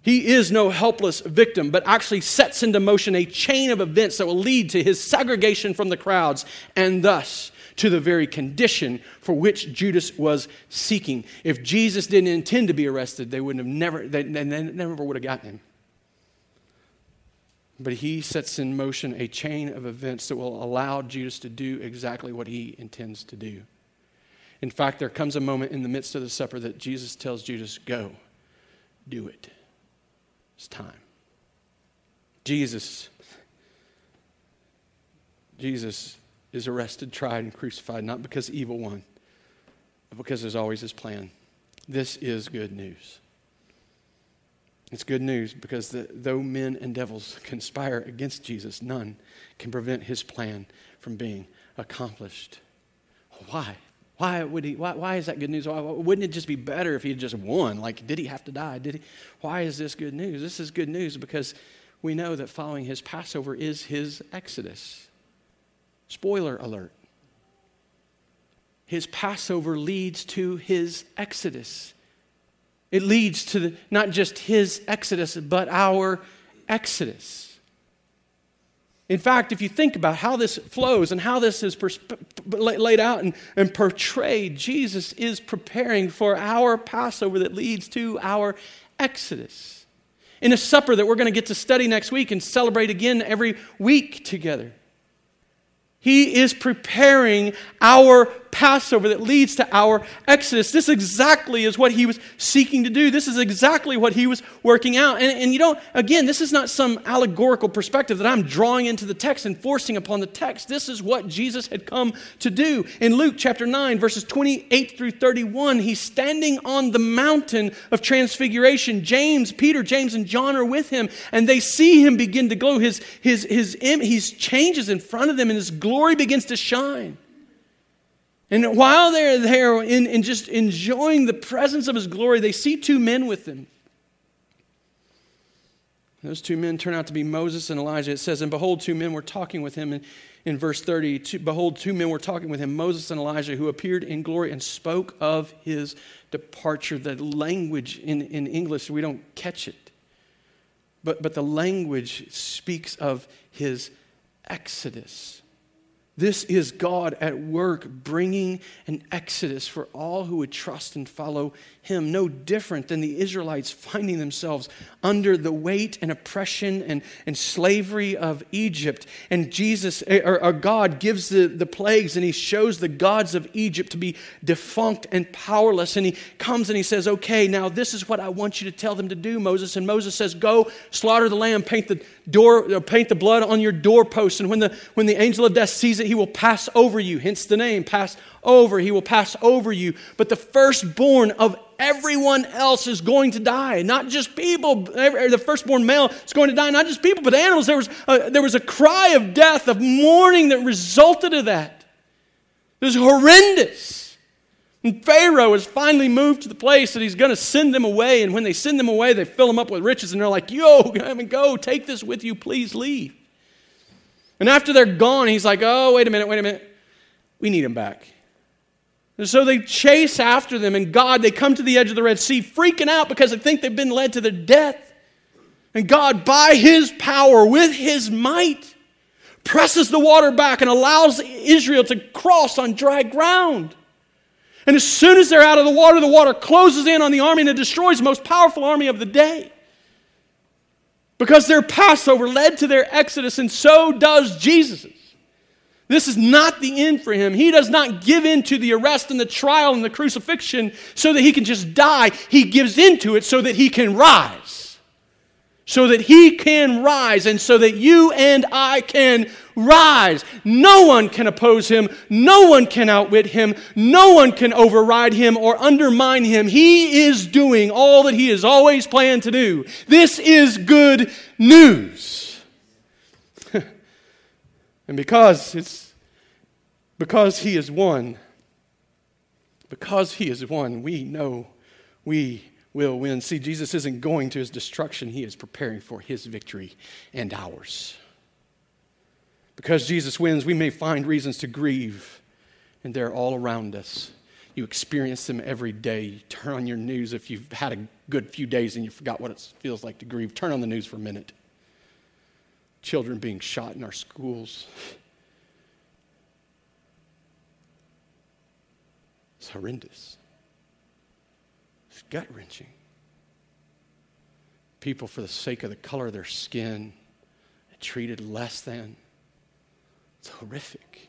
He is no helpless victim, but actually sets into motion a chain of events that will lead to his segregation from the crowds and thus to the very condition for which Judas was seeking. If Jesus didn't intend to be arrested, they never would have gotten him. But he sets in motion a chain of events that will allow Judas to do exactly what he intends to do. In fact, there comes a moment in the midst of the supper that Jesus tells Judas, go, do it. It's time. Jesus is arrested, tried, and crucified, not because evil won, but because there's always his plan. This is good news. It's good news because though men and devils conspire against Jesus, none can prevent his plan from being accomplished. Why? Why would he? Why is that good news? Why wouldn't it just be better if he had just won? Like, did he have to die? Did he? Why is this good news? This is good news because we know that following his Passover is his Exodus. Spoiler alert. His Passover leads to his Exodus. It leads to not just his Exodus, but our Exodus. In fact, if you think about how this flows and how this is laid out and portrayed, Jesus is preparing for our Passover that leads to our Exodus. In a supper that we're going to get to study next week and celebrate again every week together. He is preparing our Passover that leads to our Exodus. This exactly is what he was seeking to do. This is exactly what he was working out. And you don't, again, this is not some allegorical perspective that I'm drawing into the text and forcing upon the text. This is what Jesus had come to do. In Luke chapter 9, verses 28 through 31, he's standing on the mountain of transfiguration. Peter, James, and John are with him, and they see him begin to glow. He changes in front of them, and his glory begins to shine. And while they're there and just enjoying the presence of his glory, they see two men with them. Those two men turn out to be Moses and Elijah. It says, and behold, two men were talking with him. And in verse 30, behold, two men were talking with him, Moses and Elijah, who appeared in glory and spoke of his departure. The language in English, we don't catch it. But the language speaks of his exodus. This is God at work bringing an exodus for all who would trust and follow him. No different than the Israelites finding themselves under the weight and oppression and slavery of Egypt. And God gives the plagues and he shows the gods of Egypt to be defunct and powerless. And he comes and he says, okay, now this is what I want you to tell them to do, Moses. And Moses says, go slaughter the lamb, paint the blood on your doorpost. And when the angel of death sees it, he will pass over you, hence the name, Passover. He will pass over you. But the firstborn of everyone else is going to die, not just people. The firstborn male is going to die, not just people, but animals. There was a cry of death, of mourning that resulted of that. It was horrendous. And Pharaoh is finally moved to the place that he's going to send them away. And when they send them away, they fill them up with riches. And they're like, go, take this with you, please leave. And after they're gone, he's like, oh, wait a minute. We need them back. And so they chase after them, and they come to the edge of the Red Sea, freaking out because they think they've been led to their death. And God, by his power, with his might, presses the water back and allows Israel to cross on dry ground. And as soon as they're out of the water closes in on the army and it destroys the most powerful army of the day. Because their Passover led to their Exodus, and so does Jesus'. This is not the end for him. He does not give in to the arrest and the trial and the crucifixion so that he can just die. He gives in to it so that he can rise. so that he can rise and so that you and I can rise. No one can oppose him. No one can outwit him. No one can override him or undermine him. He is doing all that he has always planned to do. This is good news. And because he is one, we know we will win. See, Jesus isn't going to his destruction. He is preparing for his victory and ours. Because Jesus wins, we may find reasons to grieve, and they're all around us. You experience them every day. You turn on your news if you've had a good few days and you forgot what it feels like to grieve. Turn on the news for a minute. Children being shot in our schools. It's horrendous. It's gut-wrenching. People, for the sake of the color of their skin, are treated less than. It's horrific.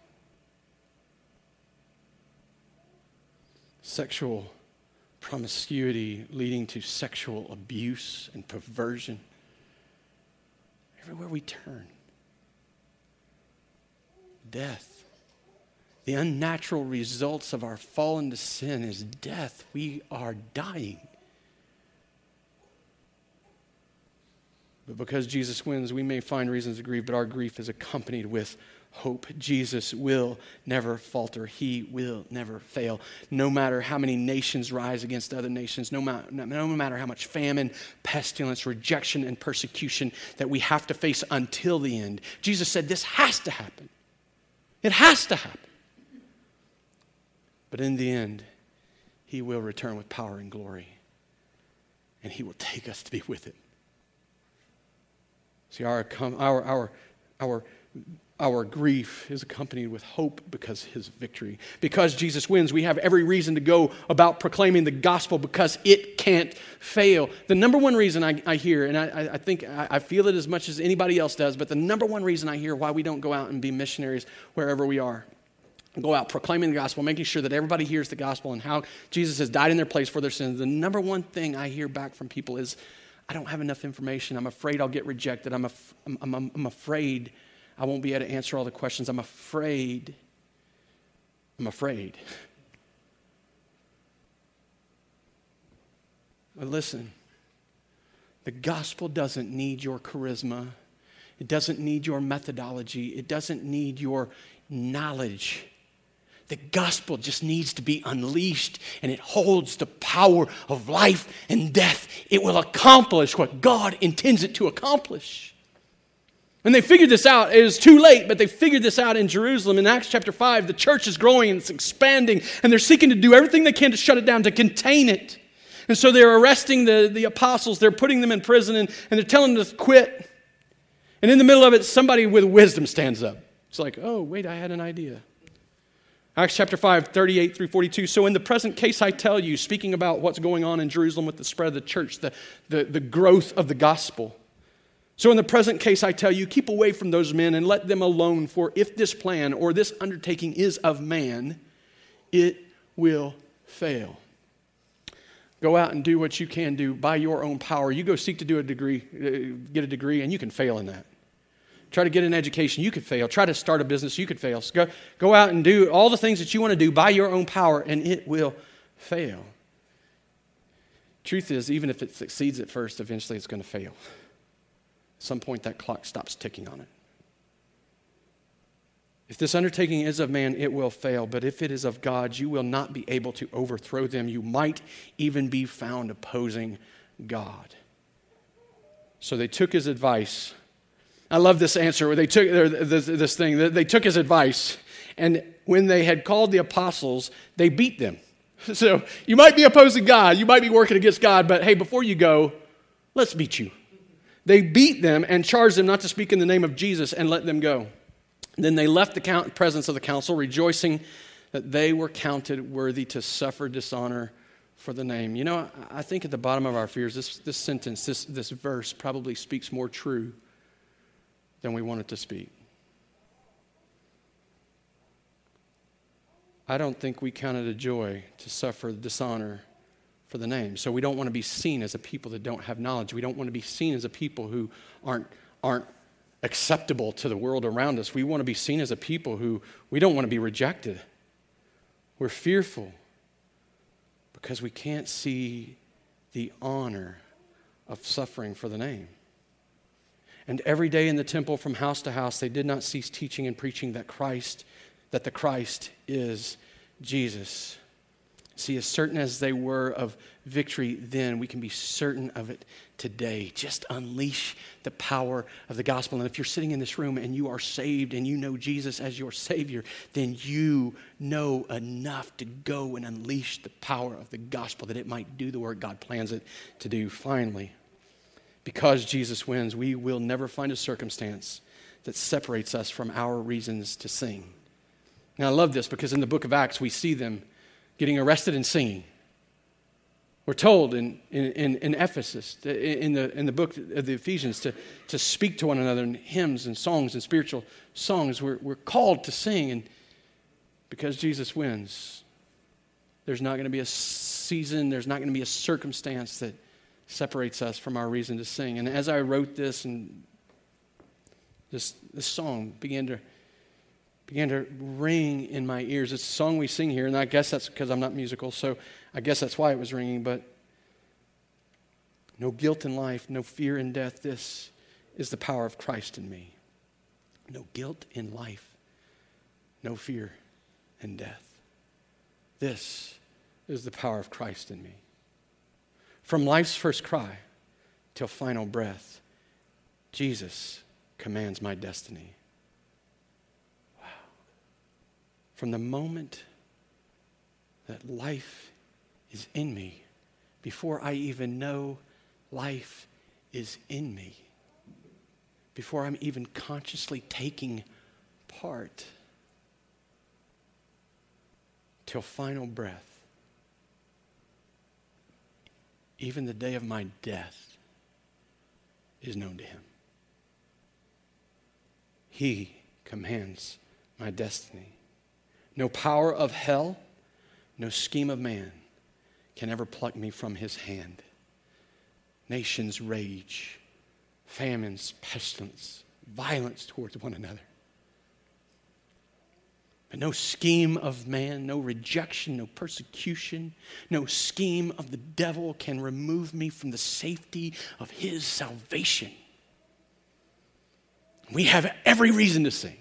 Sexual promiscuity leading to sexual abuse and perversion. Everywhere we turn. Death. The unnatural results of our fall into sin is death. We are dying. But because Jesus wins, we may find reasons to grieve, but our grief is accompanied with hope. Jesus will never falter. He will never fail. No matter how many nations rise against other nations, no matter how much famine, pestilence, rejection, and persecution that we have to face until the end, Jesus said this has to happen. It has to happen. But in the end, he will return with power and glory, and he will take us to be with him. See, our grief is accompanied with hope because his victory. Because Jesus wins, we have every reason to go about proclaiming the gospel because it can't fail. The number one reason I hear, and I think I feel it as much as anybody else does, but the number one reason I hear why we don't go out and be missionaries wherever we are, go out proclaiming the gospel, making sure that everybody hears the gospel and how Jesus has died in their place for their sins, the number one thing I hear back from people is, I don't have enough information. I'm afraid I'll get rejected. I'm afraid I won't be able to answer all the questions. I'm afraid. But listen, the gospel doesn't need your charisma. It doesn't need your methodology. It doesn't need your knowledge. The gospel just needs to be unleashed, and it holds the power of life and death. It will accomplish what God intends it to accomplish. And they figured this out. It was too late, but they figured this out in Jerusalem. In Acts chapter 5, the church is growing and it's expanding, and they're seeking to do everything they can to shut it down, to contain it. And so they're arresting the apostles. They're putting them in prison, and they're telling them to quit. And in the middle of it, somebody with wisdom stands up. It's like, oh, wait, I had an idea. Acts chapter 5, 38 through 42. So in the present case, I tell you, speaking about what's going on in Jerusalem with the spread of the church, the growth of the gospel. So in the present case, I tell you, keep away from those men and let them alone, for if this plan or this undertaking is of man, it will fail. Go out and do what you can do by your own power. You go seek to get a degree, and you can fail in that. Try to get an education, you could fail. Try to start a business, you could fail. So go out and do all the things that you want to do by your own power, and it will fail. Truth is, even if it succeeds at first, eventually it's going to fail. At some point, that clock stops ticking on it. If this undertaking is of man, it will fail. But if it is of God, you will not be able to overthrow them. You might even be found opposing God. So they took his advice. I love this answer where they took this thing. They took his advice, and when they had called the apostles, they beat them. So you might be opposing God. You might be working against God, but hey, before you go, let's beat you. They beat them and charged them not to speak in the name of Jesus and let them go. Then they left the presence of the council, rejoicing that they were counted worthy to suffer dishonor for the name. You know, I think at the bottom of our fears, this sentence, this verse probably speaks more true than we wanted to speak. I don't think we counted a joy to suffer dishonor for the name. So we don't want to be seen as a people that don't have knowledge. We don't want to be seen as a people who aren't acceptable to the world around us. We want to be seen as a people who, we don't want to be rejected. We're fearful because we can't see the honor of suffering for the name. And every day in the temple from house to house, they did not cease teaching and preaching that the Christ is Jesus. See, as certain as they were of victory then, we can be certain of it today. Just unleash the power of the gospel. And if you're sitting in this room and you are saved and you know Jesus as your Savior, then you know enough to go and unleash the power of the gospel that it might do the work God plans it to do. Finally, because Jesus wins, we will never find a circumstance that separates us from our reasons to sing. Now, I love this because in the book of Acts, we see them getting arrested and singing. We're told in Ephesus, in the book of the Ephesians, to speak to one another in hymns and songs and spiritual songs. We're called to sing, and because Jesus wins, there's not going to be a season, there's not going to be a circumstance that separates us from our reason to sing. And as I wrote this, and this song began to ring in my ears. It's a song we sing here, and I guess that's because I'm not musical, so I guess that's why it was ringing, but no guilt in life, no fear in death, this is the power of Christ in me. No guilt in life, no fear in death. This is the power of Christ in me. From life's first cry till final breath, Jesus commands my destiny. From the moment that life is in me, before I even know life is in me, before I'm even consciously taking part, till final breath, even the day of my death is known to him. He commands my destiny. No power of hell, no scheme of man can ever pluck me from his hand. Nations rage, famines, pestilence, violence towards one another. But no scheme of man, no rejection, no persecution, no scheme of the devil can remove me from the safety of his salvation. We have every reason to sing.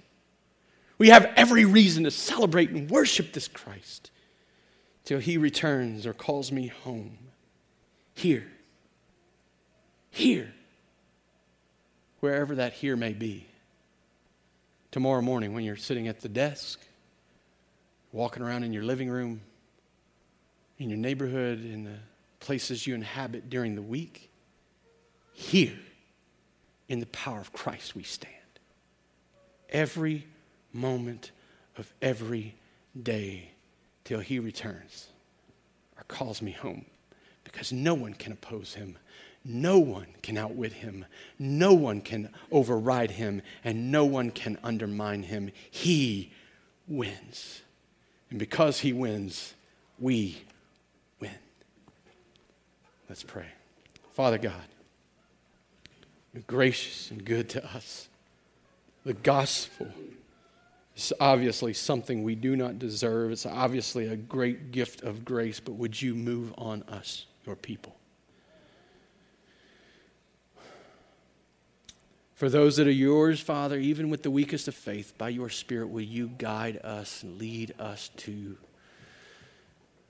We have every reason to celebrate and worship this Christ till he returns or calls me home. Here, wherever that here may be. Tomorrow morning when you're sitting at the desk, walking around in your living room, in your neighborhood, in the places you inhabit during the week, here, in the power of Christ we stand. Every moment of every day till he returns or calls me home, because no one can oppose him, no one can outwit him, no one can override him, and no one can undermine him. He wins, and because he wins, we win. Let's pray. Father God, you're gracious and good to us. The gospel, it's obviously something we do not deserve. It's obviously a great gift of grace, but would you move on us, your people? For those that are yours, Father, even with the weakest of faith, by your Spirit, will you guide us and lead us to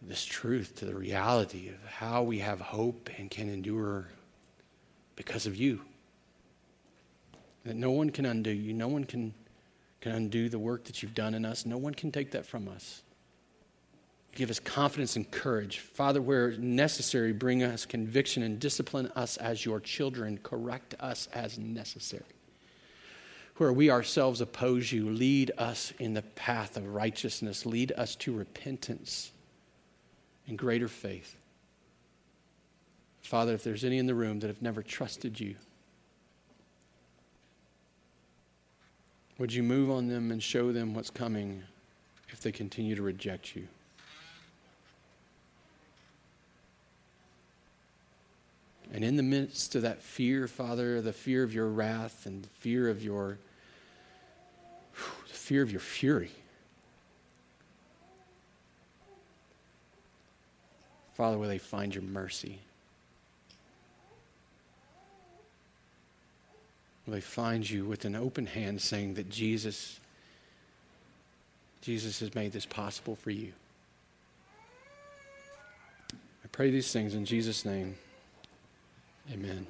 this truth, to the reality of how we have hope and can endure because of you. That no one can undo you, no one can undo the work that you've done in us. No one can take that from us. Give us confidence and courage. Father, where necessary, bring us conviction and discipline us as your children. Correct us as necessary. Where we ourselves oppose you, lead us in the path of righteousness. Lead us to repentance and greater faith. Father, if there's any in the room that have never trusted you, would you move on them and show them what's coming if they continue to reject you? And in the midst of that fear, Father, the fear of your wrath and the fear of your fury, Father, will they find your mercy? Will they find you with an open hand saying that Jesus has made this possible for you? I pray these things in Jesus' name. Amen.